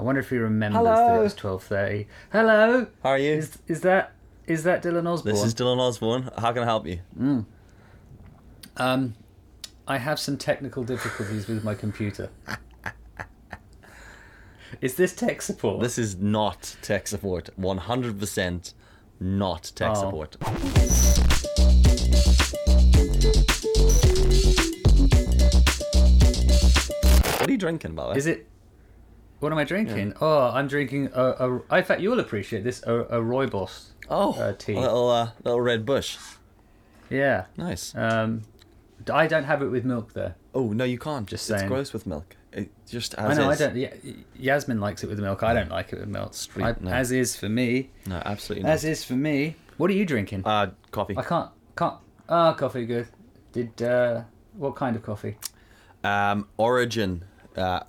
I wonder if he remembers that it was 12:30. Hello. How are you? Is that Dylan Osborne? This is Dylan Osborne. How can I help you? I have some technical difficulties with my computer. Is this tech support? This is not tech support. 100% not tech support. What are you drinking, by the way? Is it? What am I drinking? Yeah. Oh, I'm drinking in fact, you'll appreciate this. A rooibos. Oh, tea. A little red bush. Yeah. Nice. I don't have it with milk though. Oh no, you can't. Just saying. It's gross with milk. It just as I know is. I don't. Yasmin likes it with milk. I don't like it with milk. As is for me. No, absolutely not. As is for me. What are you drinking? Coffee. I can't. Coffee. Good. Did what kind of coffee? Origin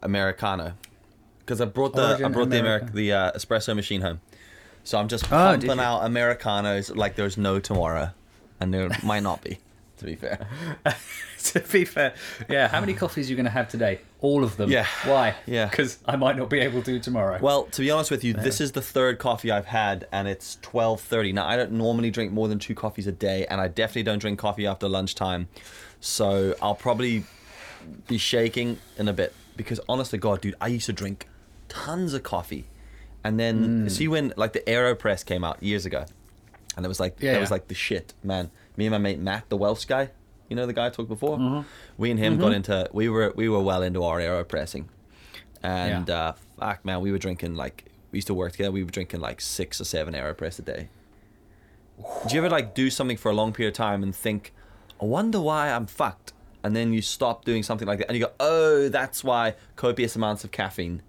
Americano. Because I brought the espresso machine home, so I'm just pumping out Americanos like there's no tomorrow, and there might not be. To be fair. Yeah. How many coffees are you going to have today? All of them. Yeah. Why? Yeah. Because I might not be able to tomorrow. Well, to be honest with you, this is the third coffee I've had, and it's 12:30. Now, I don't normally drink more than 2 coffees a day, and I definitely don't drink coffee after lunchtime. So I'll probably be shaking in a bit because, honest to God, dude, I used to drink tons of coffee, and then see when like the AeroPress came out years ago, and it was like was like the shit, man. Me and my mate Matt, the Welsh guy, you know the guy I talked before. Mm-hmm. We and him got into. We were well into our AeroPressing, and fuck man, we were drinking like we used to work together. We were drinking like 6 or 7 AeroPress a day. Do you ever like do something for a long period of time and think, I wonder why I'm fucked, and then you stop doing something like that and you go, oh, that's why copious amounts of caffeine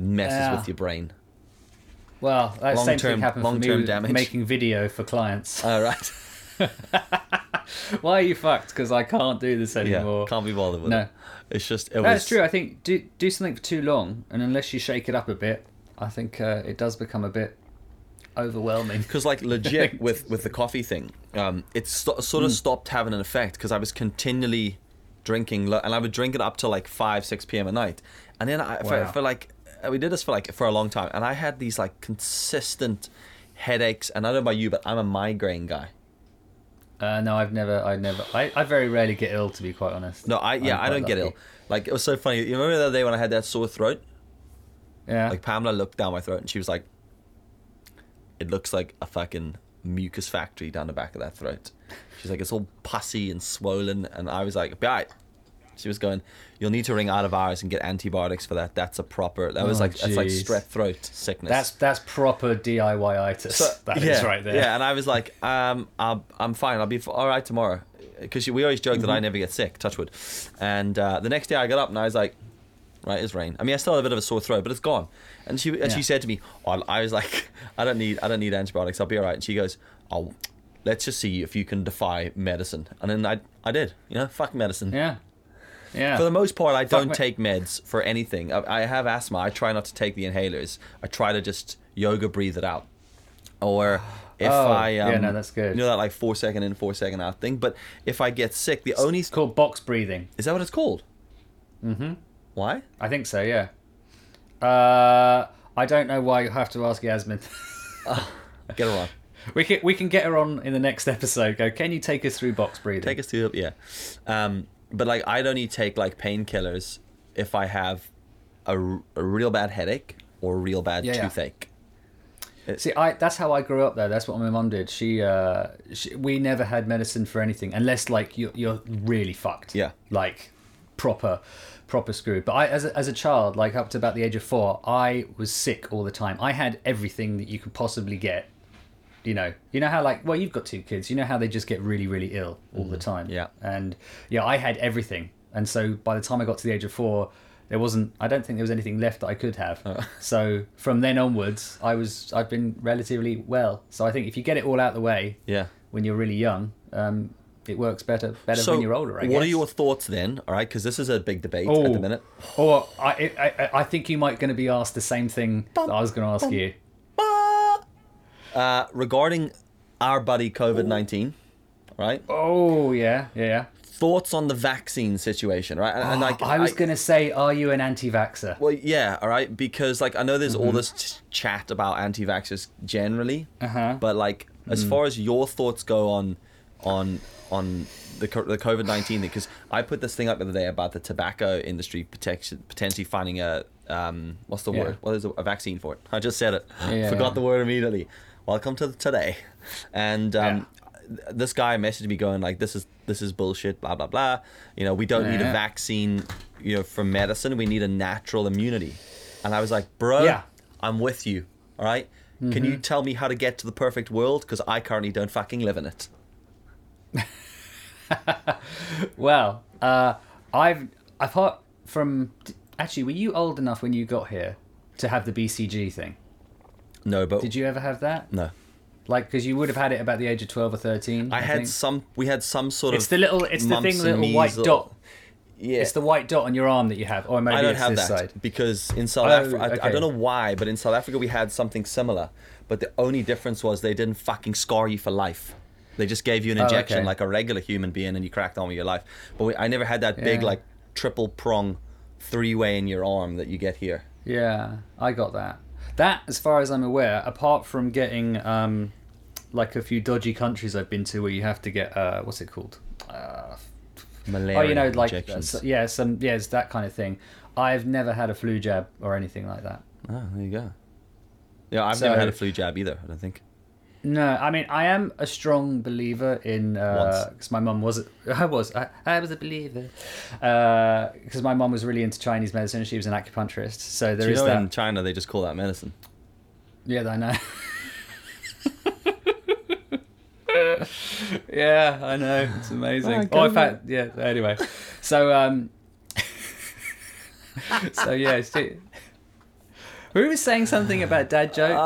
messes with your brain. Well, that same thing happened for me with making video for clients. All right. Why are you fucked? Because I can't do this anymore. Can't be bothered with it. It's just that's true. I think do something for too long, and unless you shake it up a bit, I think it does become a bit overwhelming. Because like legit with the coffee thing, it sort of stopped having an effect because I was continually drinking, and I would drink it up to like 5-6 p.m. at night, and then we did this for a long time, and I had these like consistent headaches, and I don't know about you, but I'm a migraine guy. No, I very rarely get ill, to be quite honest. No, I don't get ill. Like, it was so funny. You remember the other day when I had that sore throat? Yeah. Like, Pamela looked down my throat and she was like, it looks like a fucking mucus factory down the back of that throat. She's like, it's all pussy and swollen. And I was like, be all right. She was going, you'll need to ring out of hours and get antibiotics for that. That's a proper, that's like strep throat sickness. That's proper DIY-itis. So, is right there. Yeah, and I was like, I'm fine. I'll be all right tomorrow. Because we always joke that I never get sick, touch wood. And the next day I got up and I was like, right, it's rain. I mean, I still have a bit of a sore throat, but it's gone. And she said to me, I was like, I don't need antibiotics. I'll be all right. And she goes, oh, let's just see if you can defy medicine. And then I did. You know, fuck medicine. Yeah. Yeah. For the most part, I don't take meds for anything. I have asthma. I try not to take the inhalers. I try to just yoga breathe it out. Or if that's good. You know that like 4 second in, 4 second out thing. But if I get sick, it's called box breathing. Is that what it's called? Mm-hmm. Why? I think so. Yeah. I don't know why. You have to ask Yasmin. Get her on. We can get her on in the next episode. Go. Can you take us through box breathing? Take us through. Yeah. But like I'd only take like painkillers if I have a real bad headache or a real bad toothache. See, that's how I grew up though. That's what my mum did. We never had medicine for anything unless like you're really fucked. Yeah. Like proper screwed. But I as a child, like up to about the age of 4, I was sick all the time. I had everything that you could possibly get. You know how like, well, you've got 2 kids, you know how they just get really, really ill all the time. Yeah. And yeah, I had everything. And so by the time I got to the age of 4, I don't think there was anything left that I could have. So from then onwards, I've been relatively well. So I think if you get it all out the way when you're really young, it works better when you're older, I guess. What are your thoughts then? All right, because this is a big debate at the minute. Or I think you might going to be asked the same thing that I was going to ask you. Regarding our buddy COVID-19, right? Oh, yeah. thoughts on the vaccine situation, right? And like, I was going to say, are you an anti-vaxxer? Well, yeah, all right, because like I know there's all this chat about anti-vaxxers generally, but like as far as your thoughts go on the COVID-19 thing, because I put this thing up the other day about the tobacco industry potentially finding a what's the word? Well, there's a vaccine for it. I just said it. Forgot the word immediately. Welcome to today, and this guy messaged me going like, this is bullshit, blah blah blah. You know, we don't need a vaccine, you know, from medicine. We need a natural immunity. And I was like, bro, I'm with you. All right, can you tell me how to get to the perfect world? Because I currently don't fucking live in it. Well, I've heard from. Actually, were you old enough when you got here to have the BCG thing? No, but... Did you ever have that? No. Like, because you would have had it about the age of 12 or 13, I had think. We had some sort of... It's the thing, the little white dot. Yeah. It's the white dot on your arm that you have. Or maybe I don't have that, side. Because in South Africa... Okay. I don't know why, but in South Africa we had something similar. But the only difference was they didn't fucking scar you for life. They just gave you an injection like a regular human being and you cracked on with your life. But I never had that big, like, triple prong... three-way in your arm that you get here. Yeah, I got that. That, as far as I'm aware, apart from getting like a few dodgy countries I've been to where you have to get what's it called? Malaria. Oh, you know, like it's that kind of thing. I've never had a flu jab or anything like that. Oh, there you go. Yeah, I've never had a flu jab either. I don't think. No, I mean I am a strong believer in because my mum was I was a believer because my mum was really into Chinese medicine. She was an acupuncturist, so there is that. In China they just call that medicine. Yeah, I know. Yeah, I know. It's amazing. Oh, in fact, yeah. Anyway, so so yeah. We were saying something about dad jokes.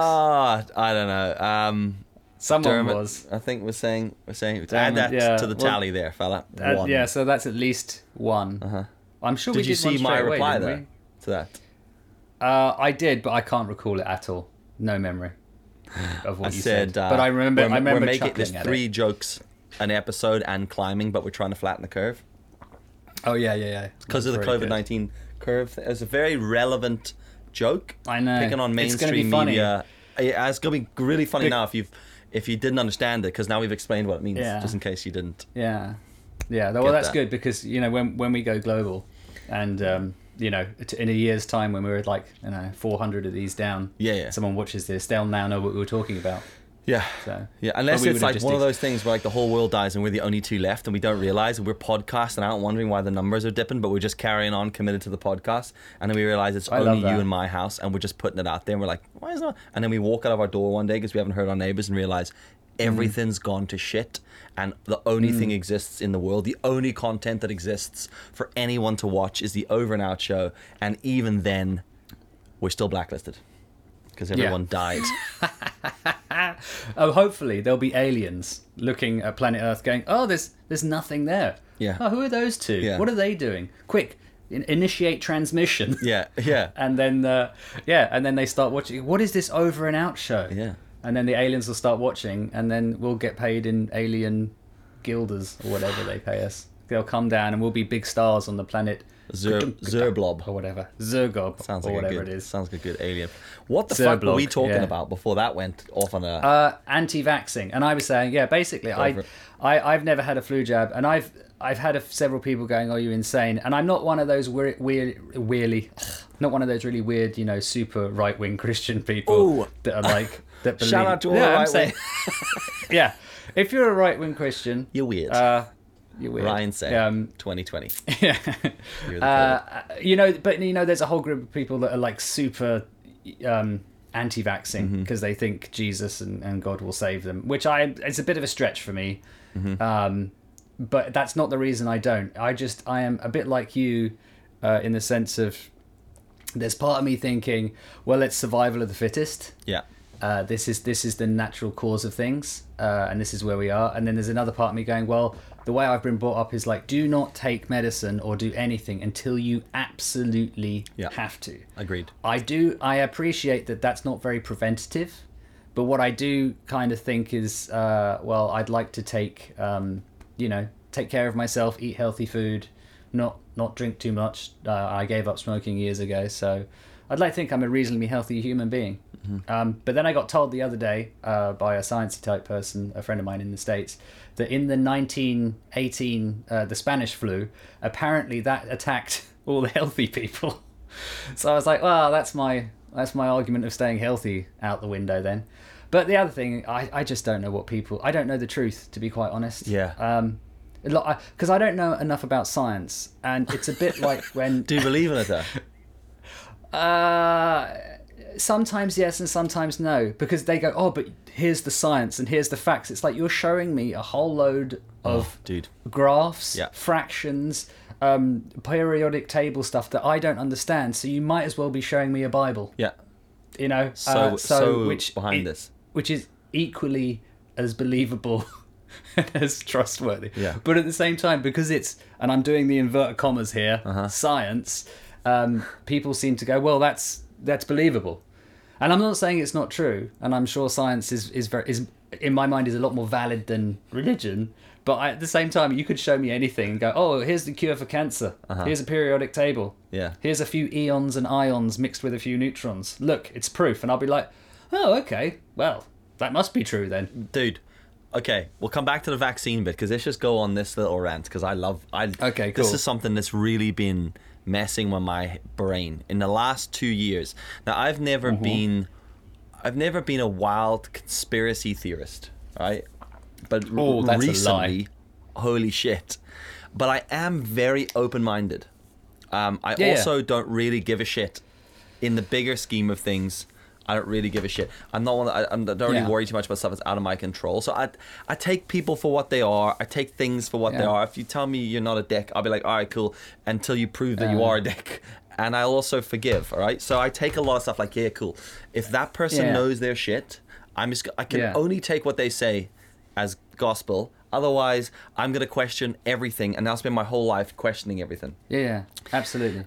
I don't know. Someone Dermot, was. I think we're saying Dermot, add that to the tally there, fella. One. Yeah, so that's at least one. I'm sure we did one straight away. Did you see my reply there to that? I did, but I can't recall it at all. No memory of what you said. But I remember. I remember chuckling at it. There's 3 jokes an episode and climbing, but we're trying to flatten the curve. Oh yeah. Because of the COVID-19 curve, it was a very relevant joke. I know. Picking on mainstream media. It's going to be really funny now if you didn't understand it, because now we've explained what it means, just in case you didn't. Yeah. Well, that's good, because you know when we go global, and you know in a year's time when we're like 400 of these down, someone watches this, they'll now know what we were talking about. Yeah. So, unless it's like one of those things where like the whole world dies and we're the only 2 left and we don't realize, and we're podcasting out wondering why the numbers are dipping, but we're just carrying on committed to the podcast, and then we realize it's only you and my house, and we're just putting it out there, and we're like, why is that? And then we walk out of our door one day because we haven't heard our neighbors and realize everything's gone to shit, and the only thing exists in the world, the only content that exists for anyone to watch is the Over and Out show, and even then we're still blacklisted. Because everyone died. Oh, hopefully there'll be aliens looking at planet Earth going, oh, there's nothing there. Yeah. Oh, who are those 2? Yeah. What are they doing? Quick, initiate transmission. Yeah. And then, they start watching. What is this Over and Out show? Yeah. And then the aliens will start watching, and then we'll get paid in alien guilders or whatever they pay us. They'll come down, and we'll be big stars on the planet Zerblob or whatever. Zergob sounds like or whatever it is. Sounds like a good alien. What the fuck were we talking about before that went off on a anti-vaxxing? And I was saying, basically, I've never had a flu jab, and I've had several people going, "Oh, you're insane." And I'm not one of those really weird, you know, super right-wing Christian people that are like that believe. Shout out to all the right-wing. Yeah, if you're a right-wing Christian, you're weird. You're weird. Ryan said 2020. Yeah. You know, but you know, there's a whole group of people that are like super anti-vaxxing because they think Jesus and God will save them, which it's a bit of a stretch for me. But that's not the reason I don't. I am a bit like you in the sense of there's part of me thinking, well, it's survival of the fittest. Yeah. This is the natural cause of things, and this is where we are. And then there's another part of me going, well, the way I've been brought up is like, do not take medicine or do anything until you absolutely have to. Agreed. I appreciate that that's not very preventative, but what I do kind of think is, well, I'd like to take, you know, take care of myself, eat healthy food, not drink too much. I gave up smoking years ago, so I'd like to think I'm a reasonably healthy human being. Mm-hmm. But then I got told the other day by a sciencey type person, a friend of mine in the States, that in the 1918, the Spanish flu, apparently that attacked all the healthy people. So I was like, well, that's my argument of staying healthy out the window then. But the other thing, I just don't know what people... I don't know the truth, to be quite honest. Yeah. Because I don't know enough about science, and it's a bit like when... Do you believe in it, though? Sometimes yes and sometimes no, because they go, oh, but here's the science and here's the facts. It's like you're showing me a whole load of graphs, fractions, periodic table stuff that I don't understand, so you might as well be showing me a Bible. Yeah. You know? Which is equally as believable as trustworthy. Yeah. But at the same time, because it's, and I'm doing the inverted commas here, science, people seem to go, well, that's believable. And I'm not saying it's not true, and I'm sure science is in my mind is a lot more valid than religion, but at the same time you could show me anything and go, oh, here's the cure for cancer, here's a periodic table, here's a few eons and ions mixed with a few neutrons, look, it's proof, and I'll be like, oh, okay, well, that must be true then. Dude, okay, we'll come back to the vaccine bit, because let's just go on this little rant, because okay, cool. This is something that's really been messing with my brain in the last 2 years. Now, I've never been a wild conspiracy theorist, right? But that's recently, a lie. Holy shit. But I am very open-minded. I also don't really give a shit. In the bigger scheme of things, I don't really give a shit. I'm not one. I don't really worry too much about stuff that's out of my control. So I take people for what they are. I take things for what they are. If you tell me you're not a dick, I'll be like, all right, cool, until you prove that you are a dick. And I also forgive, all right? So I take a lot of stuff like, yeah, cool. If that person knows their shit, I can only take what they say as gospel. Otherwise, I'm going to question everything, and I'll spend my whole life questioning everything. Yeah, absolutely.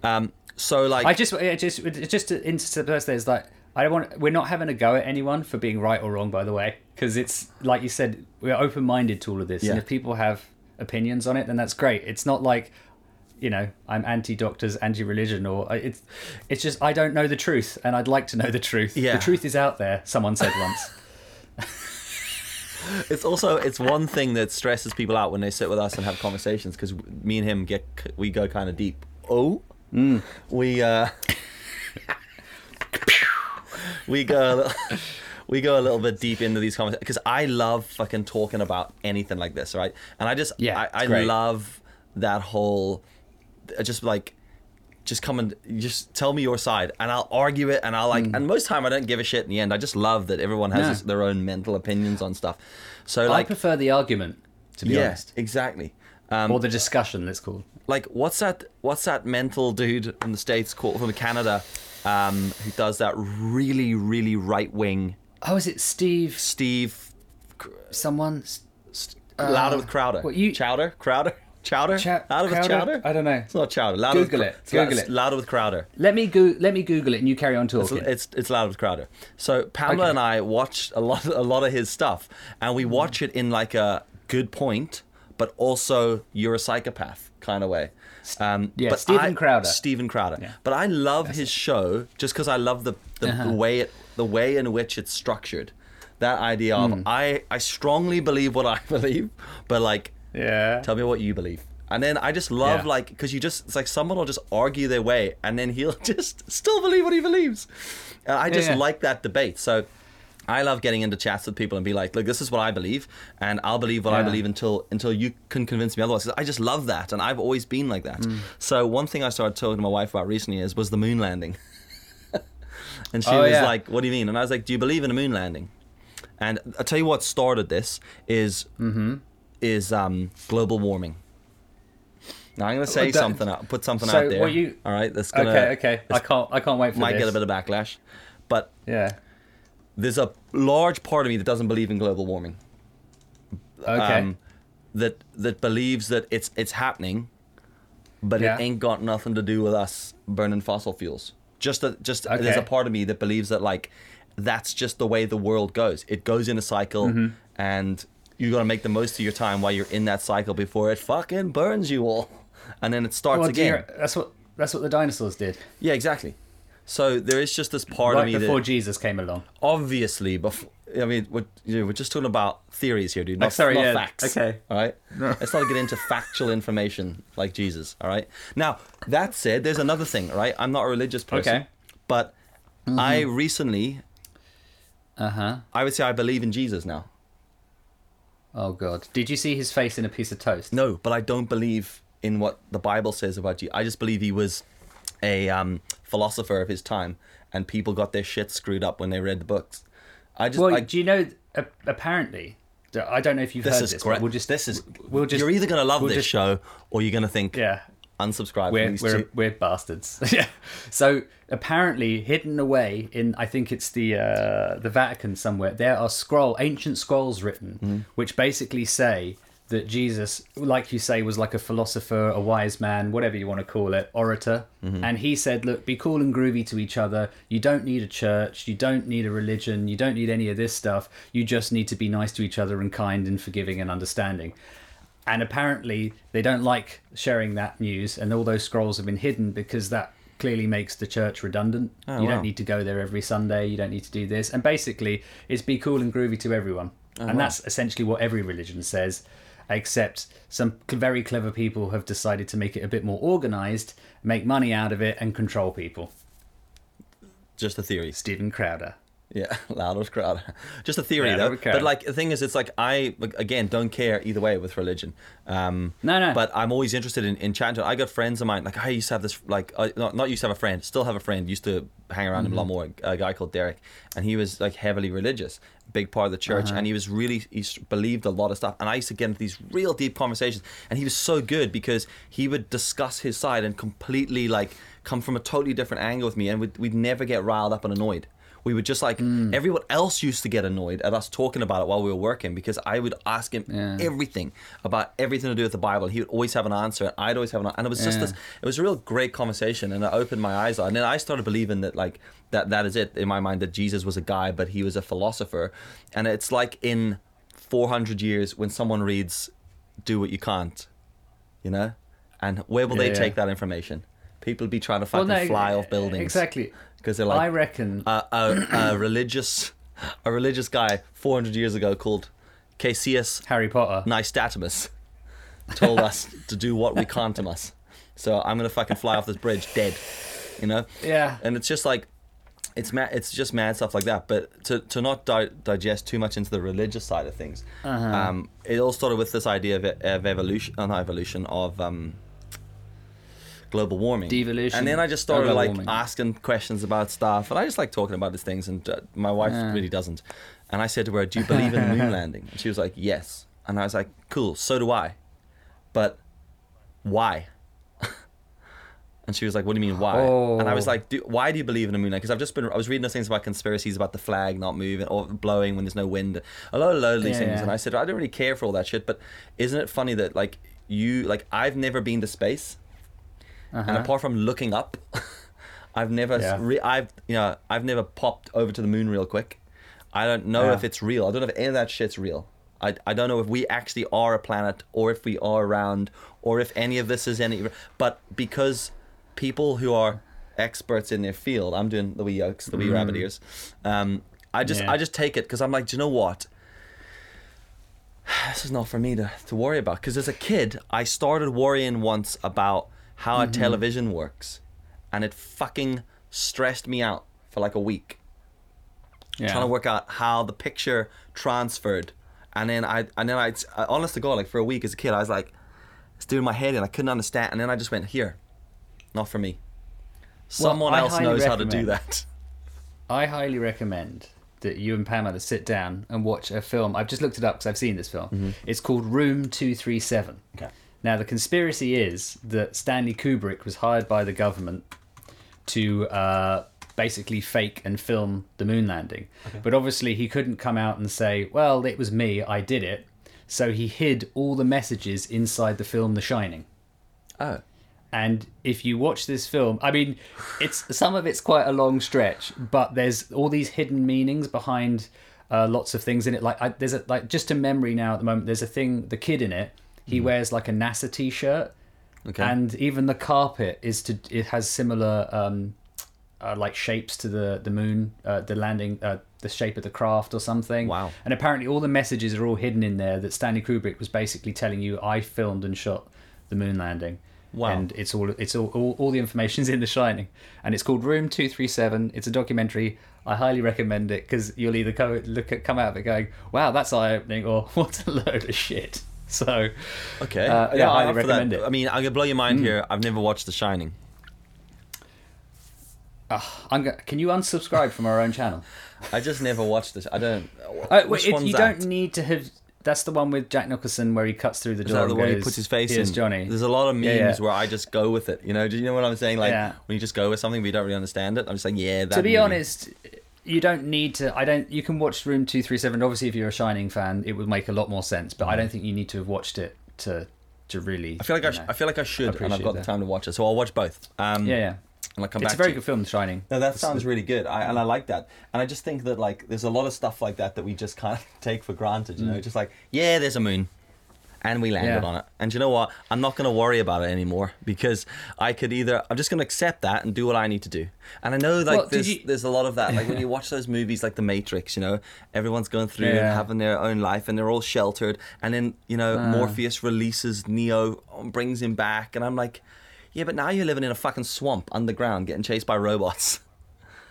So like, I just to intersperse there's like, we're not having a go at anyone for being right or wrong, by the way, because it's like you said, we're open-minded to all of this, and if people have opinions on it, then that's great. It's not like, you know, I'm anti-doctors, anti-religion, or it's just I don't know the truth, and I'd like to know the truth. Yeah. The truth is out there, someone said once. It's one thing that stresses people out when they sit with us and have conversations, because me and him we go kind of deep. We go a little bit deep into these conversations, because I love fucking talking about anything like this, right? And I love that whole, just come and just tell me your side, and I'll argue it, and I'll and most time I don't give a shit in the end. I just love that everyone has their own mental opinions on stuff. So I prefer the argument, to be honest. Exactly. Or the discussion, that's called. Like, what's that mental dude from the States called, from Canada, who does that really, really right-wing... Oh, is it Steve? Steve... Someone? Louder with Crowder. What, you... Crowder? Chowder? Louder with Chowder? I don't know. It's not Chowder. Google it. Louder with Crowder. Let me Google it and you carry on talking. It's Louder with Crowder. So Pamela and I watched a lot of his stuff, and we watch it in like a good point, but also you're a psychopath kind of way. But Steven Crowder. Yeah. But I love his show just because I love the way in which it's structured. That idea of I strongly believe what I believe, but like, tell me what you believe. And then I just love like, because it's like someone will just argue their way, and then he'll just still believe what he believes. And I just like that debate. So I love getting into chats with people and be like, look, this is what I believe, and I'll believe what I believe until you can convince me otherwise. I just love that, and I've always been like that. So one thing I started talking to my wife about recently was the moon landing. And she was like, what do you mean? And I was like, do you believe in a moon landing? And I'll tell you what started this is global warming. Now I'm going to say something up, put something out there. All right, that's going to... Okay. I can't wait for this. Might get a bit of backlash, but... Yeah. There's a large part of me that doesn't believe in global warming. Okay. That believes that it's happening, but it ain't got nothing to do with us burning fossil fuels. There's a part of me that believes that like that's just the way the world goes. It goes in a cycle, and you're going to make the most of your time while you're in that cycle before it fucking burns you all. And then it starts again. That's what the dinosaurs did. Yeah, exactly. So there is just this part of me before Jesus came along. Obviously, before, I mean, we're just talking about theories here, dude. Not facts. Okay. All right? No. Let's not get into factual information like Jesus, all right? Now, that said, there's another thing, right? I'm not a religious person. Okay. But I recently... I would say I believe in Jesus now. Oh, God. Did you see his face in a piece of toast? No, but I don't believe in what the Bible says about Jesus. I just believe he was a philosopher of his time, and people got their shit screwed up when they read the books. Do you know, apparently, I don't know if you've heard this. Correct. You're either going to love this show, or you're going to think, unsubscribe. We're bastards. Yeah. So apparently, hidden away in, I think it's the Vatican somewhere, there are ancient scrolls written, which basically say that Jesus, like you say, was like a philosopher, a wise man, whatever you want to call it, orator. Mm-hmm. And he said, look, be cool and groovy to each other. You don't need a church. You don't need a religion. You don't need any of this stuff. You just need to be nice to each other and kind and forgiving and understanding. And apparently they don't like sharing that news, and all those scrolls have been hidden because that clearly makes the church redundant. You don't need to go there every Sunday. You don't need to do this. And basically it's be cool and groovy to everyone. That's essentially what every religion says, except some very clever people have decided to make it a bit more organized, make money out of it, and control people. Just a theory. Steven Crowder. Yeah, Louder with Crowder. Just a theory, though. But the thing is, it's like I, again, don't care either way with religion. No. But I'm always interested in chatting. I got friends of mine, like I used to have this, like, not used to have a friend, still have a friend, used to hang around him a lot more, a guy called Derek. And he was like heavily religious, big part of the church. And he believed a lot of stuff. And I used to get into these real deep conversations. And he was so good because he would discuss his side and completely like come from a totally different angle with me. And we'd never get riled up and annoyed. We would just like, everyone else used to get annoyed at us talking about it while we were working, because I would ask him everything to do with the Bible. He would always have an answer, and I'd always have an answer. And it was just this, it was a real great conversation, and it opened my eyes up. And then I started believing that like, that is it in my mind, that Jesus was a guy, but he was a philosopher. And it's like in 400 years when someone reads, do what you can't, you know? And where will they take that information? People be trying to fucking fly off buildings. Exactly. Because they're like, I reckon a religious guy 400 years ago called Cassius Harry Potter Nostradamus told us to do what we can't to us. So I'm gonna fucking fly off this bridge dead, you know? Yeah. And it's just like, it's just mad stuff like that. But to not digest too much into the religious side of things, it all started with this idea of global warming. Devolution. And then I just started like asking questions about stuff, and I just like talking about these things, and my wife really doesn't. And I said to her, do you believe in the moon landing? And she was like, yes. And I was like, cool, so do I. But why? And she was like, what do you mean why? Oh. And I was like, why do you believe in the moon landing? Because I was reading those things about conspiracies about the flag not moving or blowing when there's no wind. A load of these things. And I said, I don't really care for all that shit, but isn't it funny that like I've never been to space. And apart from looking up, I've never popped over to the moon real quick. I don't know if it's real. I don't know if any of that shit's real. I don't know if we actually are a planet, or if we are around, or if any of this is any. But because people who are experts in their field, I'm doing the wee yokes, the wee rabbit ears. I just take it because I'm like, do you know what? This is not for me to worry about. Because as a kid, I started worrying once about how a television works, and it fucking stressed me out for like a week. Trying to work out how the picture transferred, and then I honest to God, like for a week as a kid, I was like, it's doing my head, and I couldn't understand. And then I just went, here, not for me. Someone else knows how to do that. I highly recommend that you and Pamela sit down and watch a film. I've just looked it up because I've seen this film. It's called Room 237. Okay. Now, the conspiracy is that Stanley Kubrick was hired by the government to basically fake and film the moon landing. Okay. But obviously he couldn't come out and say, well, it was me, I did it. So he hid all the messages inside the film The Shining. Oh. And if you watch this film, I mean, some of it's quite a long stretch, but there's all these hidden meanings behind lots of things in it. Like just to memory now at the moment, there's a thing, the kid in it, he wears like a NASA t-shirt. Okay. And even the carpet has similar like shapes to the moon, the landing, the shape of the craft or something. Wow. And apparently all the messages are all hidden in there that Stanley Kubrick was basically telling you, I filmed and shot the moon landing. Wow. And it's all the information's in The Shining. And it's called Room 237. It's a documentary. I highly recommend it because you'll either come out of it going, wow, that's eye-opening, or what a load of shit. So, okay, yeah, I recommend it. I mean, I'm gonna blow your mind here. I've never watched The Shining. Can you unsubscribe from our own channel? I just never watched this. I don't. Don't need to have. That's the one with Jack Nicholson where he cuts through the door. Is that the one he puts his face in? Johnny. There's a lot of memes where I just go with it. You know? Do you know what I'm saying? Like when you just go with something, but you don't really understand it. I'm just like, yeah. That to be honest. You don't need to. You can watch Room 237. Obviously, if you're a Shining fan, it would make a lot more sense. But I don't think you need to have watched it to really. I feel like I should, and I've got the time to watch it, so I'll watch both. And I'll come back. It's a very good film, The Shining. No, that sounds really good. I like that, and I just think that like there's a lot of stuff like that that we just kind of take for granted. You know, just like there's a moon. And we landed on it. And you know what? I'm not going to worry about it anymore because I'm just going to accept that and do what I need to do. And I know there's a lot of that. Like when you watch those movies like The Matrix, you know, everyone's going through and having their own life and they're all sheltered. And then, you know, Morpheus releases Neo and brings him back. And I'm like, yeah, but now you're living in a fucking swamp underground getting chased by robots.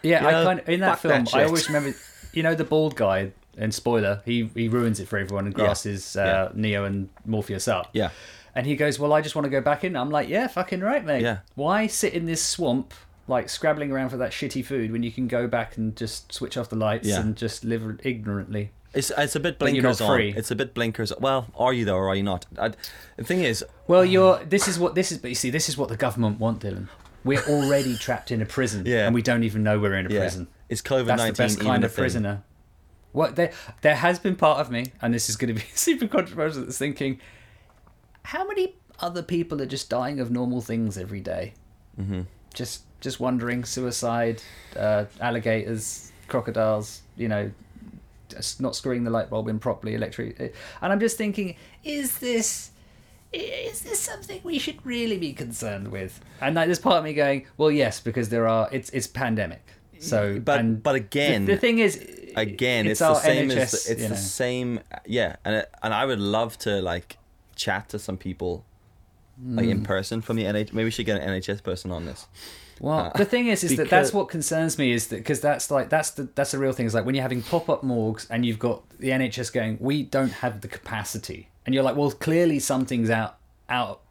Yeah, you know, in that film, I always remember, you know, the bald guy. And spoiler, he ruins it for everyone and grasses Neo and Morpheus up. Yeah. And he goes, well, I just want to go back in. I'm like, yeah, fucking right, mate. Yeah. Why sit in this swamp, like scrabbling around for that shitty food when you can go back and just switch off the lights and just live ignorantly? It's a bit blinkers on. It's a bit blinkers. Well, are you though, or are you not? The thing is, well, But you see, this is what the government want, Dylan. We're already trapped in a prison, and we don't even know we're in a prison. It's COVID-19. That's the best kind of prisoner. What there has been part of me, and this is going to be super controversial, that's thinking, how many other people are just dying of normal things every day? Mm-hmm. Just wondering, suicide, alligators, crocodiles, you know, just not screwing the light bulb in properly, electric. And I'm just thinking, is this something we should really be concerned with? And like, there's part of me going, well, yes, because it's pandemic. So, but again, the thing is. Again, it's the same NHS, as it's the same, and I would love to like chat to some people like in person from the NHS. Maybe we should get an NHS person on this. Well, the thing is that's what concerns me is that because that's the real thing. Is like when you're having pop-up morgues and you've got the NHS going, we don't have the capacity, and you're like, well, clearly something's out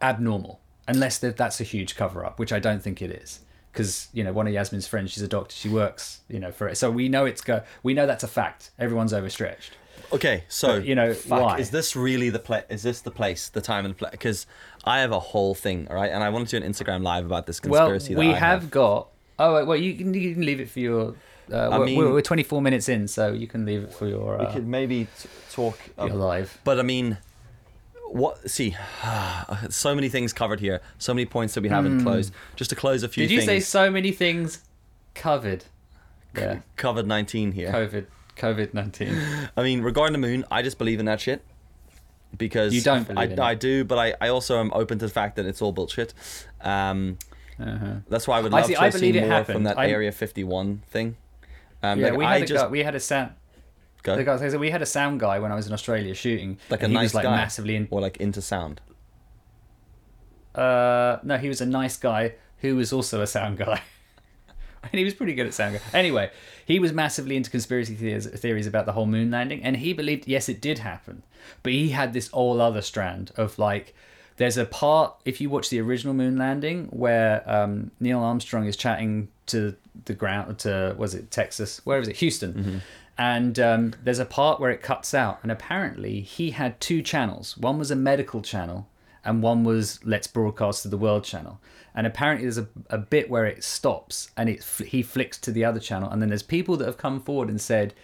abnormal, unless that's a huge cover-up, which I don't think it is. Because you know, one of Yasmin's friends, she's a doctor. She works, you know, for it. So we know we know that's a fact. Everyone's overstretched. Okay, so but, you know, why is this really the place? Is this the place, the time, and place? Because I have a whole thing, all right, and I want to do an Instagram live about this conspiracy. Well, we have got. Oh, well, you can leave it for your. We're 24 minutes in, so you can leave it for your. We could maybe talk your live, but I mean. So many things covered here. So many points that we haven't closed. Just to close a few things. Did you say so many things covered? Yeah. COVID-19 here. COVID-19. I mean, regarding the moon, I just believe in that shit. Because you don't believe in it. I do, but I also am open to the fact that it's all bullshit. That's why I would love to see more from that Area 51 thing. We had a sound guy when I was in Australia shooting. Like a nice guy, massively or like into sound. No, he was a nice guy who was also a sound guy, and he was pretty good at sound guy. Anyway, he was massively into conspiracy theories about the whole moon landing, and he believed yes, it did happen, but he had this whole other strand of like. There's a part, if you watch the original moon landing, where Neil Armstrong is chatting to the ground, Houston. Mm-hmm. And there's a part where it cuts out. And apparently he had two channels. One was a medical channel and one was Let's Broadcast to the World channel. And apparently there's a bit where it stops and he flicks to the other channel. And then there's people that have come forward and said,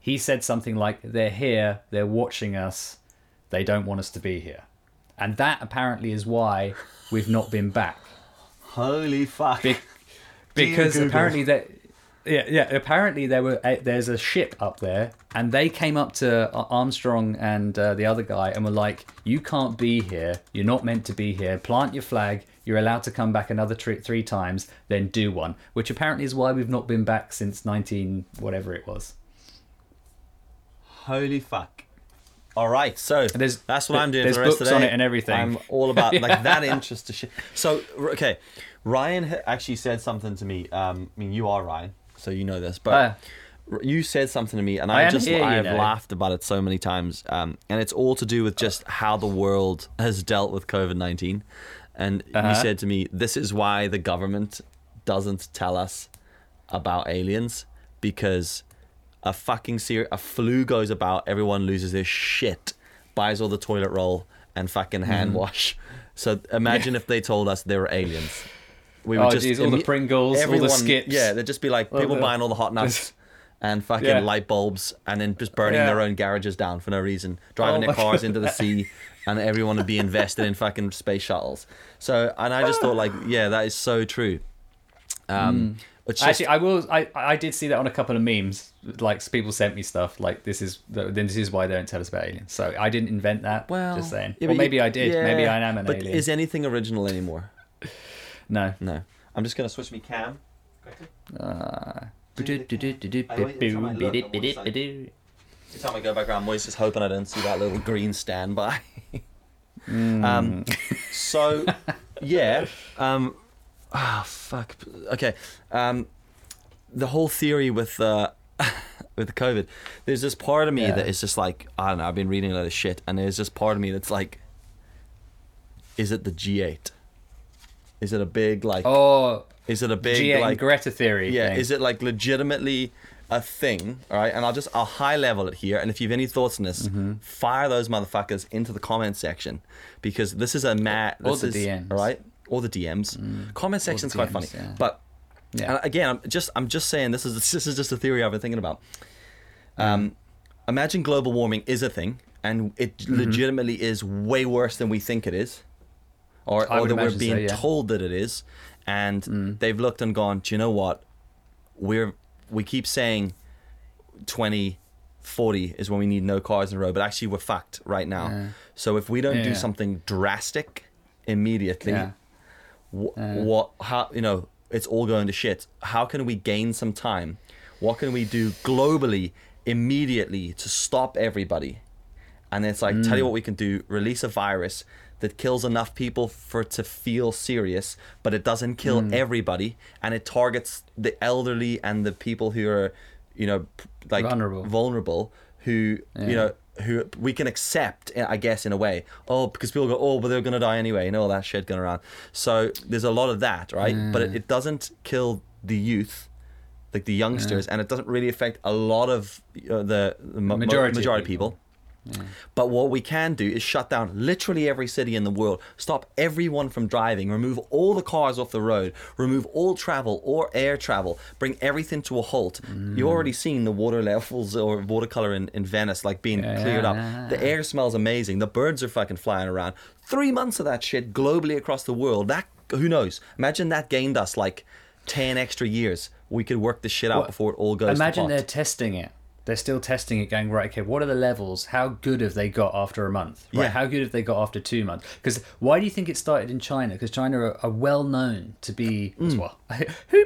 he said something like, they're here, they're watching us, they don't want us to be here. And that apparently is why we've not been back. Holy fuck. Because apparently that... Yeah. Apparently, there's a ship up there, and they came up to Armstrong and the other guy, and were like, "You can't be here. You're not meant to be here. Plant your flag. You're allowed to come back another three times. Then do one." Which apparently is why we've not been back since 19 whatever it was. Holy fuck! All right, so that's what I'm doing for the rest of the day. There's books on it and everything. I'm all about like that interest of shit. So okay, Ryan actually said something to me. I mean, you are Ryan, so you know this, but you said something to me, and I have laughed about it so many times. And it's all to do with just how the world has dealt with COVID-19. And you said to me, "This is why the government doesn't tell us about aliens, because." A flu goes about, everyone loses their shit, buys all the toilet roll and fucking hand wash. So imagine if they told us they were aliens. We would all the Pringles, everyone, all the Skips. Yeah, they'd just be like, people buying all the hot nuts and fucking light bulbs and then just burning their own garages down for no reason, driving their cars into the sea, and everyone would be invested in fucking space shuttles. So, and I just thought like, yeah, that is so true. Actually, I did see that on a couple of memes. Like people sent me stuff like this is why they don't tell us about aliens. So I didn't invent that. Well, just saying. Yeah, or maybe I did. Yeah, maybe I am an alien. Is anything original anymore? No. I'm just gonna switch me cam. Every time I go back around, I'm always just hoping I don't see that little green standby. So yeah. Oh, fuck. Okay. The whole theory with COVID, there's this part of me that is just like, I don't know, I've been reading a lot of shit, and there's this part of me that's like, is it the G8? Is it a big, like... Oh, is it a big, G8 like... Greta theory. Yeah, thing. Is it, like, legitimately a thing, all right? And I'll high-level it here, and if you have any thoughts on this, fire those motherfuckers into the comment section, because this is a... DMs. All right? Or the DMs. Comment section's DMs, quite funny. Yeah. But again, I'm just saying this is just a theory I've been thinking about. Imagine global warming is a thing, and it legitimately is way worse than we think it is, or that we're being told that it is, and they've looked and gone, do you know what? We keep saying 2040 is when we need no cars in a row, but actually we're fucked right now. Yeah. So if we don't do something drastic immediately, how, you know, it's all going to shit. How can we gain some time? What can we do globally immediately to stop everybody? And it's like, tell you what we can do, release a virus that kills enough people for it to feel serious, but it doesn't kill everybody, and it targets the elderly and the people who are, you know, like vulnerable who, you know, who we can accept, I guess, in a way. Oh, because people go, oh, but they're going to die anyway, and all that shit going around. So there's a lot of that, right? But it doesn't kill the youth, like the youngsters, and it doesn't really affect a lot of the majority of people. But what we can do is shut down literally every city in the world, stop everyone from driving, remove all the cars off the road, remove all travel or air travel, bring everything to a halt. You've already seen the water levels or watercolor in Venice, like being cleared up. The air smells amazing. The birds are fucking flying around. 3 months of that shit globally across the world. That, who knows? Imagine that gained us like 10 extra years. We could work this shit out before it all goes. Imagine they're testing it. They're still testing it, going, right, okay, what are the levels? How good have they got after a month? Right? Yeah. How good have they got after 2 months? Because why do you think it started in China? Because China are well known to be, who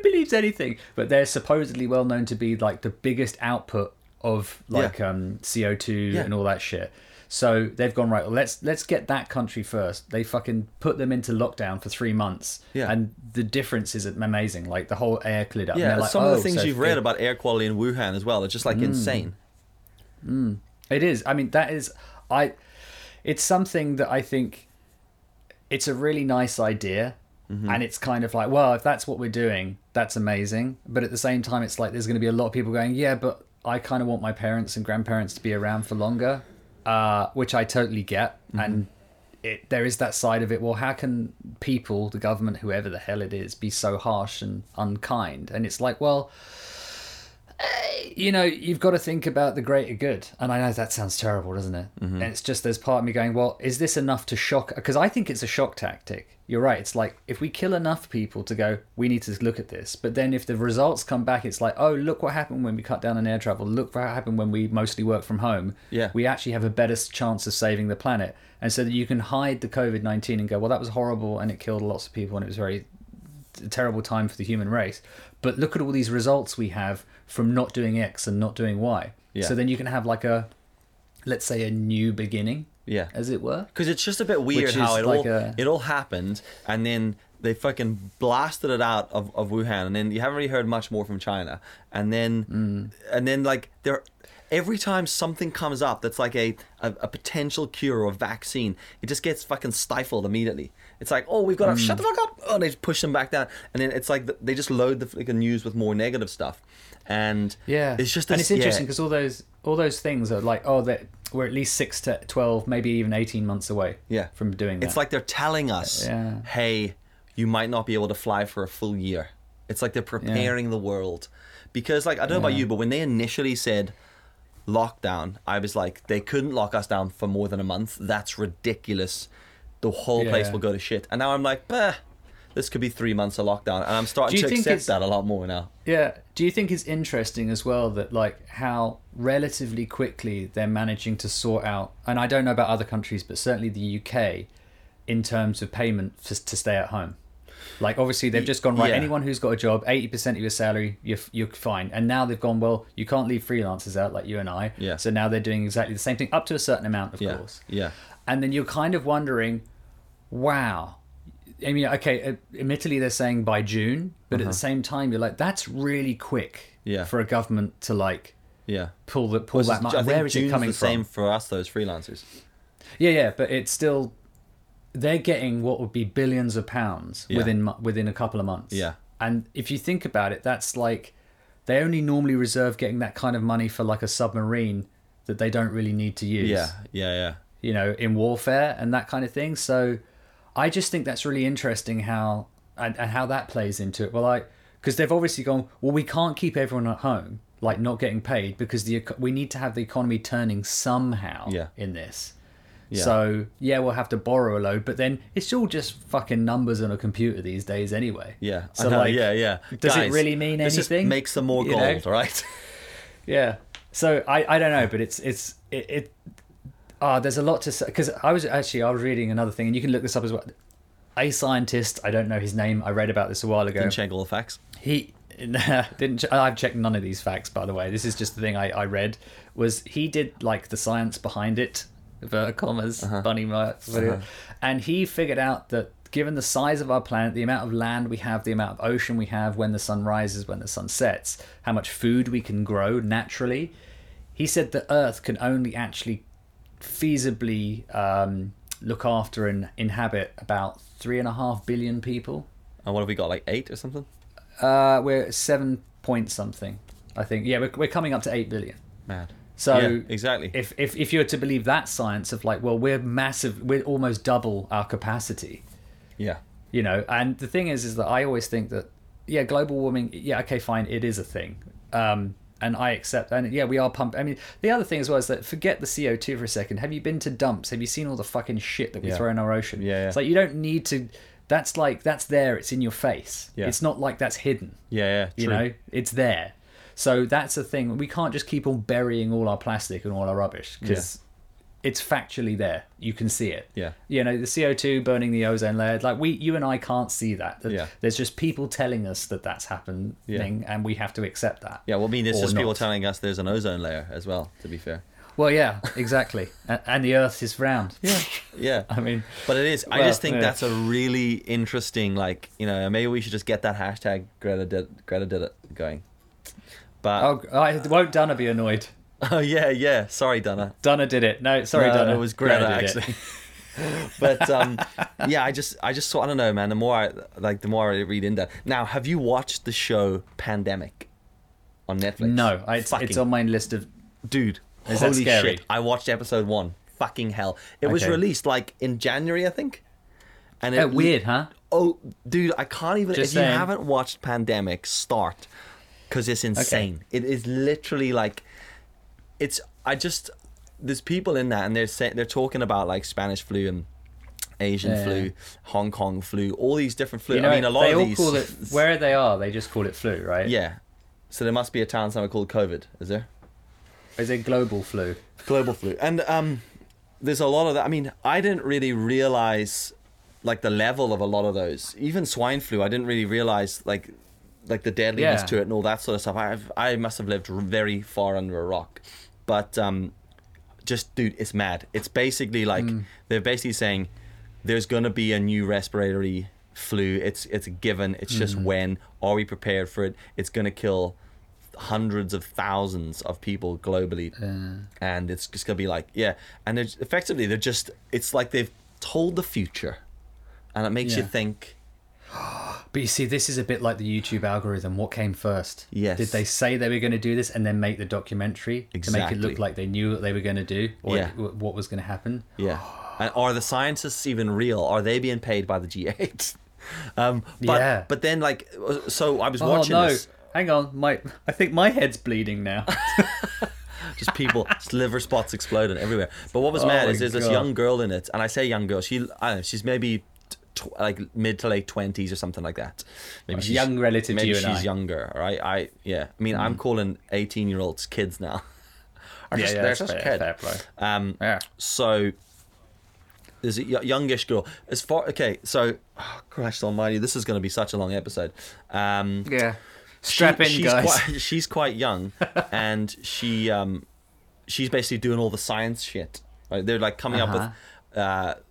believes anything? But they're supposedly well known to be like the biggest output of like CO2 and all that shit. So they've gone, right, well, let's get that country first. They fucking put them into lockdown for 3 months. Yeah. And the difference is amazing. Like the whole air cleared up. Yeah, and some of the things you've read about air quality in Wuhan as well, it's just like insane. It is. I mean, that is... It's something that I think it's a really nice idea. And it's kind of like, well, if that's what we're doing, that's amazing. But at the same time, it's like there's going to be a lot of people going, yeah, but I kind of want my parents and grandparents to be around for longer. Which I totally get, and there is that side of it. Well, how can people, the government, whoever the hell it is, be so harsh and unkind? And it's like, well, you know, you've got to think about the greater good. And I know that sounds terrible, doesn't it? Mm-hmm. And it's just, there's part of me going, well, is this enough to shock? Because I think it's a shock tactic. You're right. It's like, if we kill enough people to go, we need to look at this. But then if the results come back, it's like, oh, look what happened when we cut down on air travel. Look what happened when we mostly work from home. Yeah. We actually have a better chance of saving the planet. And so that you can hide the COVID-19 and go, well, that was horrible and it killed lots of people and it was very terrible time for the human race. But look at all these results we have from not doing X and not doing Y. Yeah. So then you can have like a, let's say, a new beginning. Yeah, as it were. Because it's just a bit weird how it all happened, and then they fucking blasted it out of Wuhan, and then you haven't really heard much more from China, and then like there, every time something comes up that's like a potential cure or vaccine, it just gets fucking stifled immediately. It's like, oh, we've got to shut the fuck up. Oh, they just push them back down, and then it's like they just load the news with more negative stuff, and yeah, it's just this, and it's interesting because all those things are like, oh, that. We're at least 6 to 12, maybe even 18 months away from doing that. It's like they're telling us, hey, you might not be able to fly for a full year. It's like they're preparing the world. Because, like, I don't know about you, but when they initially said lockdown, I was like, they couldn't lock us down for more than a month. That's ridiculous. The whole place will go to shit. And now I'm like, bah. This could be 3 months of lockdown, and I'm starting to accept that a lot more now. Yeah. Do you think it's interesting as well that like how relatively quickly they're managing to sort out, and I don't know about other countries, but certainly the UK, in terms of payment to stay at home. Like obviously they've just gone, right, anyone who's got a job, 80% of your salary, you're fine. And now they've gone, well, you can't leave freelancers out like you and I. Yeah. So now they're doing exactly the same thing up to a certain amount, of course. Yeah. And then you're kind of wondering, wow. I mean, okay, admittedly they're saying by June, but at the same time you're like, that's really quick for a government to like pull that much. Where is it coming from? Same for us, those freelancers. Yeah, but it's still, they're getting what would be billions of pounds within a couple of months. Yeah, and if you think about it, that's like they only normally reserve getting that kind of money for like a submarine that they don't really need to use. Yeah. You know, in warfare and that kind of thing. So. I just think that's really interesting how and how that plays into it. Well, because they've obviously gone, well, we can't keep everyone at home, like not getting paid, because we need to have the economy turning somehow in this. Yeah. So, we'll have to borrow a load, but then it's all just fucking numbers on a computer these days anyway. Yeah. So does it really mean anything? Just make some more gold, right? Yeah. So I don't know, but it's there's a lot to say, because I was reading another thing, and you can look this up as well. A scientist, I don't know his name, I read about this a while ago. Didn't check all the facts? I've checked none of these facts, by the way. This is just the thing I read, was he did like the science behind it, inverted commas, bunny marks, and he figured out that given the size of our planet, the amount of land we have, the amount of ocean we have, when the sun rises, when the sun sets, how much food we can grow naturally, he said the Earth can only actually feasibly look after and inhabit about 3.5 billion people. And what have we got, like 8 or something? We're 7 point something, I think. Yeah, we're coming up to 8 billion. Mad. So exactly. If you were to believe that science of like, well, we're massive, we're almost double our capacity. Yeah. You know, and the thing is that I always think that global warming, okay, fine, it is a thing. And I accept, and we are pumping. I mean, the other thing as well is that, forget the CO2 for a second. Have you been to dumps? Have you seen all the fucking shit that we throw in our ocean? Yeah. It's like, you don't need to. That's like, that's there. It's in your face. Yeah. It's not like that's hidden. Yeah. True. You know, it's there. So that's the thing. We can't just keep on burying all our plastic and all our rubbish, because it's factually there. You can see it. Yeah. You know, the CO2 burning the ozone layer. Like you and I can't see that. Yeah. There's just people telling us that that's happening, and we have to accept that. Yeah. Well, I mean, there's just people telling us there's an ozone layer as well, to be fair. Well, yeah, exactly. And the Earth is round. Yeah. Yeah. I mean, but it is. Well, I just think that's a really interesting, like, you know, maybe we should just get that hashtag Greta did it going. But won't Donna be annoyed? Oh, yeah. Sorry, Donna. Donna did it. No, sorry, Donna. It was Greta, actually. But, I just I don't know, man. The more I read into that. Now, have you watched the show Pandemic on Netflix? No, it's on my list of... Dude, is holy shit. I watched episode 1. Fucking hell. It was released, like, in January, I think. And it weird, huh? Oh, dude, I can't even... Just if you haven't watched Pandemic, start... because it's insane. Okay. It is literally like, it's, I just, there's people in that and they're talking about like Spanish flu and Asian flu, Hong Kong flu, all these different flu. You know, I mean, a lot of these... They all call it, where they are, they just call it flu, right? Yeah. So there must be a town somewhere called COVID, is there? Is it global flu? Global flu. And there's a lot of that. I mean, I didn't really realise like the level of a lot of those. Even swine flu, I didn't really realise like the deadliness to it and all that sort of stuff. I must have lived very far under a rock. But just, dude, it's mad. It's basically like, they're basically saying... there's going to be a new respiratory flu. It's a given. It's just when. Are we prepared for it? It's going to kill hundreds of thousands of people globally. And it's just going to be like, yeah. And effectively, they're just... it's like they've told the future. And it makes you think... But you see, this is a bit like the YouTube algorithm. What came first? Yes. Did they say they were going to do this and then make the documentary to make it look like they knew what they were going to do or what was going to happen? Yeah. And are the scientists even real? Are they being paid by the G8? But then, like, so I was watching this. Hang on. I think my head's bleeding now. Just people, liver spots exploding everywhere. But what was mad is there's this young girl in it. And I say young girl. I don't know, she's maybe like mid to late 20s or something like that. Maybe she's young relative to you and I. Maybe she's younger, right? I'm calling 18-year-olds kids now. They're just kids. Fair play. So... there's a youngish girl. Christ almighty, this is going to be such a long episode. Strap in, guys. She's quite young, and she's basically doing all the science shit. Right? They're like coming up with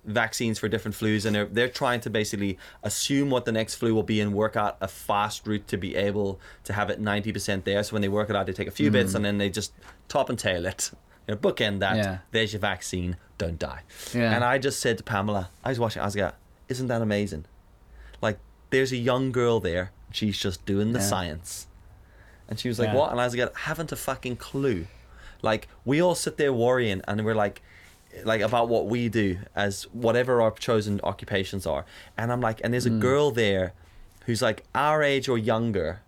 vaccines for different flus, and they're trying to basically assume what the next flu will be and work out a fast route to be able to have it 90% there. So when they work it out, they take a few bits, and then they just top and tail it. Bookend that. Yeah. There's your vaccine. Don't die. Yeah. And I just said to Pamela, I was watching. I was like, "Isn't that amazing? Like, there's a young girl there. She's just doing the science." And she was like, "What?" And I was like, "Haven't a fucking clue." Like, we all sit there worrying, and we're like about what we do as whatever our chosen occupations are. And I'm like, and there's a girl there, who's like our age or younger,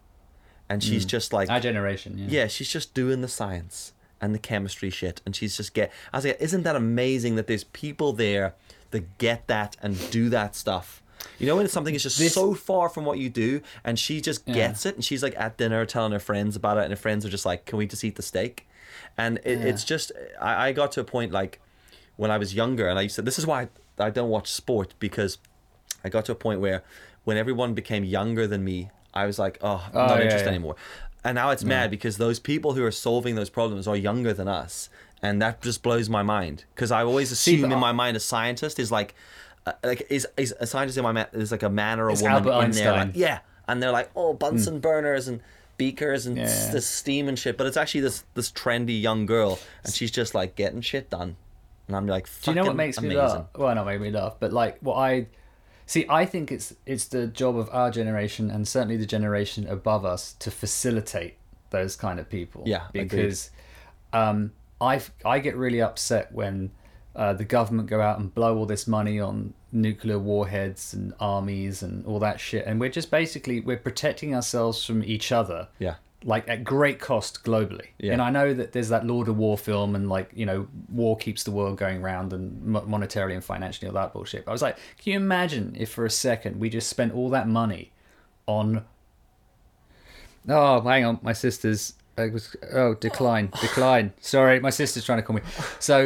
and she's just like our generation. Yeah, she's just doing the science and the chemistry shit, and she's just I was like, isn't that amazing that there's people there that get that and do that stuff? You know, when something is just so far from what you do, and she just gets it, and she's like at dinner telling her friends about it, and her friends are just like, can we just eat the steak? And it's just, I got to a point like when I was younger, and I used to, this is why I don't watch sport, because I got to a point where when everyone became younger than me, I was like, not interested anymore. And now it's mad because those people who are solving those problems are younger than us. And that just blows my mind. Because I always assume in my mind a scientist is like is a scientist in my mind is like a man or a woman Albert Einstein. There. Like, and they're like, Bunsen burners and beakers and this steam and shit. But it's actually this trendy young girl. And she's just like getting shit done. And I'm like, fucking amazing. Do you know what makes me laugh? Well, not make me laugh. But like what I... see, I think it's the job of our generation and certainly the generation above us to facilitate those kind of people. Yeah, because I get really upset when the government go out and blow all this money on nuclear warheads and armies and all that shit, and we're just basically protecting ourselves from each other. Yeah. Like at great cost globally. Yeah. And I know that there's that Lord of War film and like, you know, war keeps the world going round and monetarily and financially all that bullshit. But I was like, can you imagine if for a second we just spent all that money on... decline. Sorry, my sister's trying to call me. So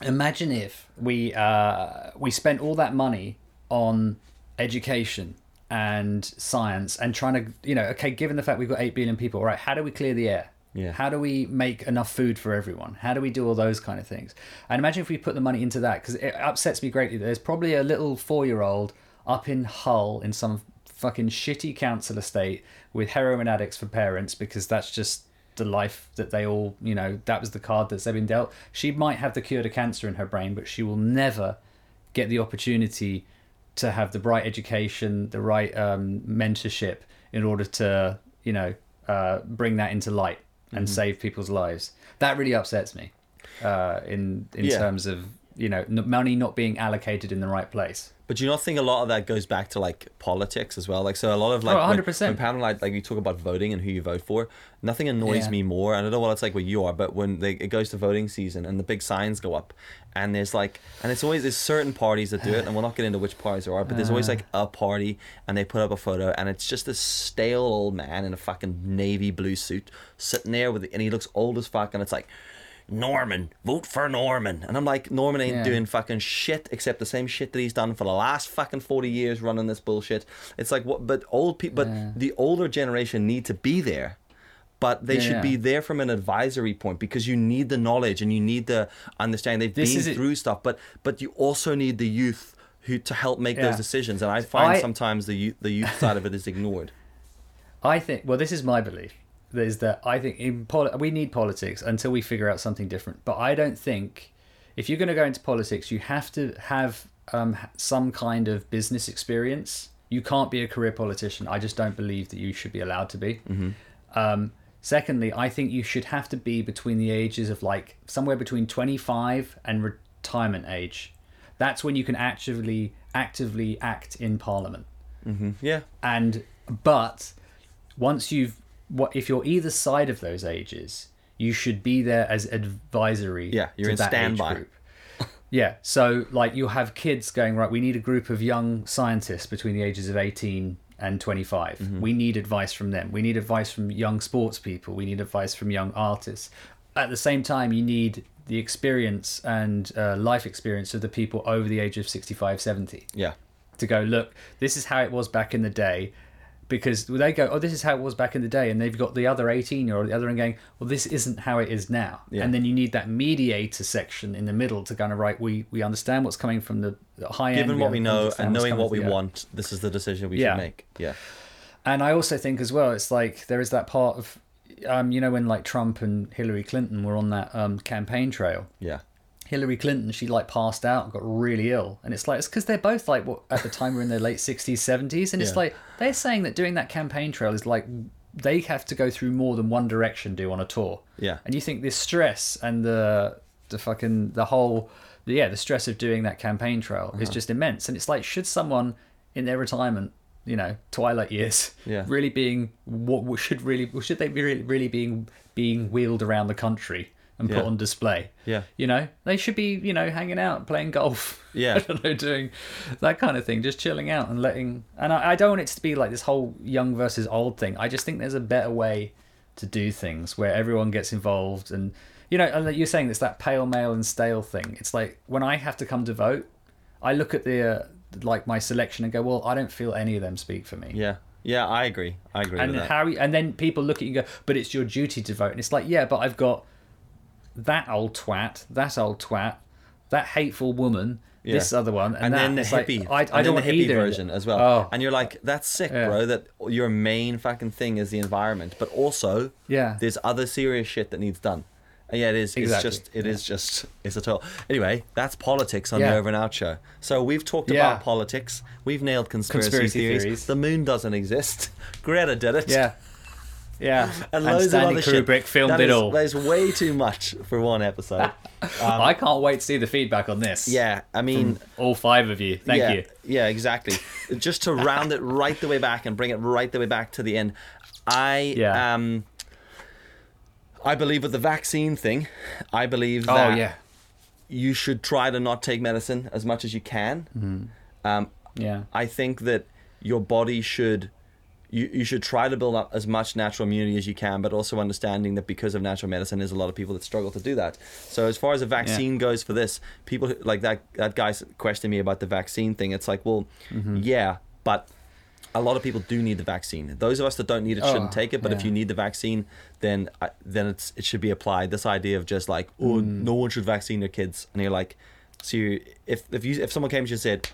imagine if we spent all that money on education and science and trying to, you know, okay, given the fact we've got 8 billion people, all right, how do we clear the air? Yeah. How do we make enough food for everyone? How do we do all those kind of things? And imagine if we put the money into that, because it upsets me greatly. There's probably a little 4-year-old up in Hull in some fucking shitty council estate with heroin addicts for parents, because that's just the life that they all, you know, that was the card that they've been dealt. She might have the cure to cancer in her brain, but she will never get the opportunity to have the right education, the right mentorship in order to, you know, bring that into light and save people's lives. That really upsets me in terms of you know, money not being allocated in the right place. But do you not think a lot of that goes back to like politics as well? Like, so a lot of like, oh, 100%. When Pamela, like, you talk about voting and who you vote for, nothing annoys me more. I don't know what it's like where you are, but when it goes to voting season and the big signs go up, and there's like, and it's always, there's certain parties that do it, and we'll not get into which parties there are, but there's always like a party and they put up a photo and it's just this stale old man in a fucking navy blue suit sitting there with, and he looks old as fuck, and it's like, Norman, vote for Norman. And I'm like, Norman ain't doing fucking shit except the same shit that he's done for the last fucking 40 years running this bullshit. It's like, what? But old people, but the older generation need to be there, but they should be there from an advisory point, because you need the knowledge and you need the understanding. They've been through stuff, but you also need the youth who to help make those decisions. And I find sometimes the youth side of it is ignored. I think, well, this is my belief. Is that I think we need politics until we figure out something different. But I don't think if you're going to go into politics, you have to have some kind of business experience. You can't be a career politician. I just don't believe that you should be allowed to be. Mm-hmm. Secondly, I think you should have to be between the ages of like somewhere between 25 and retirement age. That's when you can actually actively act in Parliament. Mm-hmm. Yeah. But once you've if you're either side of those ages, you should be there as advisory. Yeah, you're to in that standby age group. Yeah, so like you'll have kids going, right, we need a group of young scientists between the ages of 18 and 25. Mm-hmm. We need advice from them. We need advice from young sports people. We need advice from young artists. At the same time, you need the experience and life experience of the people over the age of 65, 70. Yeah. To go, look, this is how it was back in the day. Because they go, oh, this is how it was back in the day. And they've got the other 18-year-old, the other one going, well, this isn't how it is now. Yeah. And then you need that mediator section in the middle to kind of, right, we understand what's coming from the high end. Given what we know and knowing what we want, this is the decision we should make. Yeah. And I also think as well, it's like there is that part of, you know, when like Trump and Hillary Clinton were on that campaign trail. Yeah. Hillary Clinton, she like passed out and got really ill. And it's like, it's because they're both like, what, at the time were in their late 60s, 70s. And it's like, they're saying that doing that campaign trail is like, they have to go through more than One Direction do on a tour. Yeah. And you think this stress and the fucking, the whole, the stress of doing that campaign trail is just immense. And it's like, should someone in their retirement, you know, twilight years, really being, should they be really being wheeled around the country? And put on display. Yeah. You know, they should be, you know, hanging out, playing golf. Yeah. I don't know, doing that kind of thing, just chilling out and letting. And I don't want it to be like this whole young versus old thing. I just think there's a better way to do things where everyone gets involved. And, you know, you're saying it's that pale male and stale thing. It's like when I have to come to vote, I look at the like my selection and go, well, I don't feel any of them speak for me. Yeah. Yeah, I agree. And with that. And then people look at you and go, but it's your duty to vote. And it's like, yeah, but I've got that old twat, that hateful woman, this other one, and then the hippie, like, I don't want the hippie version as well. Oh. And you're like, that's sick, bro. That your main fucking thing is the environment, but also, there's other serious shit that needs done. And it is. Exactly. It's a total. Anyway, that's politics on the Over and Out show. So we've talked about politics. We've nailed conspiracy theories. The moon doesn't exist. Greta did it. Yeah. Yeah, and Stanley Kubrick filmed it all. There's way too much for one episode. I can't wait to see the feedback on this. Yeah, I mean, from all five of you. Thank you. Yeah, exactly. Just to round it right the way back and bring it right the way back to the end. I believe with the vaccine thing. I believe that you should try to not take medicine as much as you can. Mm-hmm. I think that your body should. You should try to build up as much natural immunity as you can, but also understanding that because of natural medicine, there's a lot of people that struggle to do that. So as far as a vaccine goes for this, people like that guy's questioning me about the vaccine thing. It's like, well, but a lot of people do need the vaccine. Those of us that don't need it shouldn't take it, but if you need the vaccine, then it should be applied. This idea of just like, no one should vaccine their kids. And you're like, so if someone came to you and said,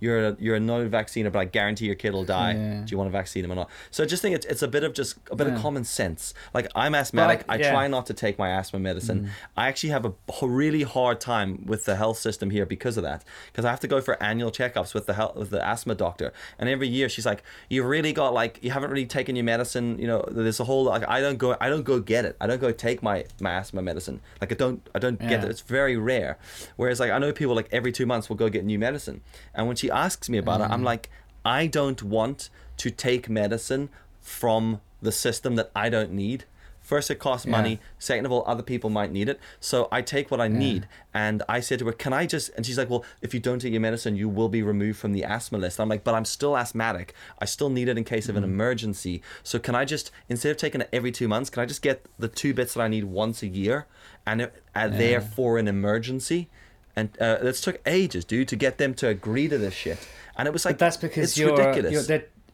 you're not a vacciner, but I guarantee your kid will die. Yeah. Do you want to vaccine him or not? So I just think it's a bit of just a bit of common sense. Like, I'm asthmatic. But, I try not to take my asthma medicine. I actually have a really hard time with the health system here because of that. Because I have to go for annual checkups with the asthma doctor, and every year she's like, "You've really got like you haven't really taken your medicine." You know, there's a whole like I don't go get it. I don't go take my asthma medicine. Like I don't get it. It's very rare. Whereas like I know people like every 2 months will go get new medicine, and when she asks me about it, I'm like, I don't want to take medicine from the system that I don't need. First, it costs money. Second of all, other people might need it. So I take what I need. And I said to her, can I just... And she's like, well, if you don't take your medicine, you will be removed from the asthma list. I'm like, but I'm still asthmatic. I still need it in case of an emergency. So can I just, instead of taking it every 2 months, can I just get the 2 bits that I need once a year and are there for an emergency? And it took ages, dude, to get them to agree to this shit. And it was like, but that's because it's ridiculous.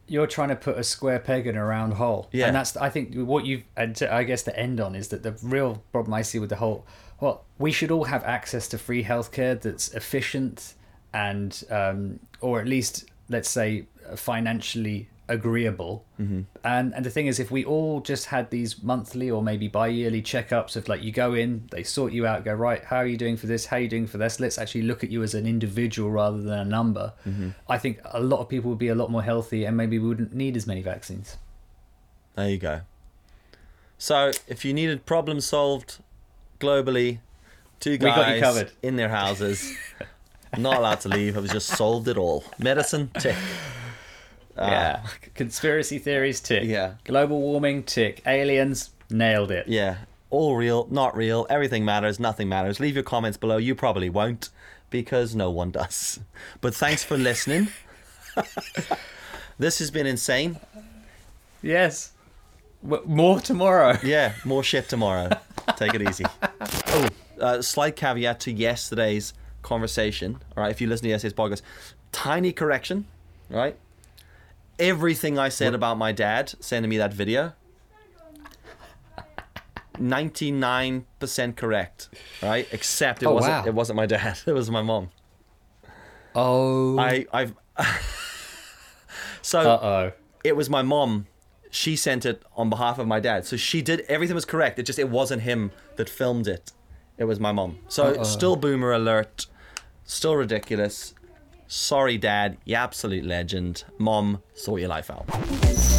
You're trying to put a square peg in a round hole. Yeah. And that's, I think, what you've, and I guess to end on is that the real problem I see with the whole, well, we should all have access to free healthcare that's efficient and, or at least, let's say, financially agreeable. Mm-hmm. And the thing is, if we all just had these monthly or maybe bi-yearly checkups of like, you go in, they sort you out, go, right, how are you doing for this? How are you doing for this? Let's actually look at you as an individual rather than a number. Mm-hmm. I think a lot of people would be a lot more healthy and maybe we wouldn't need as many vaccines. There you go. So if you needed problem solved globally, 2 guys in their houses, not allowed to leave, it was just solved it all. Medicine, tick. Yeah. Conspiracy theories, tick. Yeah. Global warming, tick. Aliens, nailed it. Yeah. All real, not real. Everything matters, nothing matters. Leave your comments below. You probably won't because no one does. But thanks for listening. This has been insane. Yes. More tomorrow. Yeah, more shit tomorrow. Take it easy. Oh, slight caveat to yesterday's conversation. All right, if you listen to yesterday's podcast, tiny correction, right? Everything I said about my dad sending me that video, 99% correct, right? Except it wasn't. Wow. It wasn't my dad. It was my mom. Oh. I've. So. Uh-oh. It was my mom. She sent it on behalf of my dad. So she did. Everything was correct. It wasn't him that filmed it. It was my mom. So still boomer alert. Still ridiculous. Sorry, Dad. You absolute legend. Mom, sort your life out.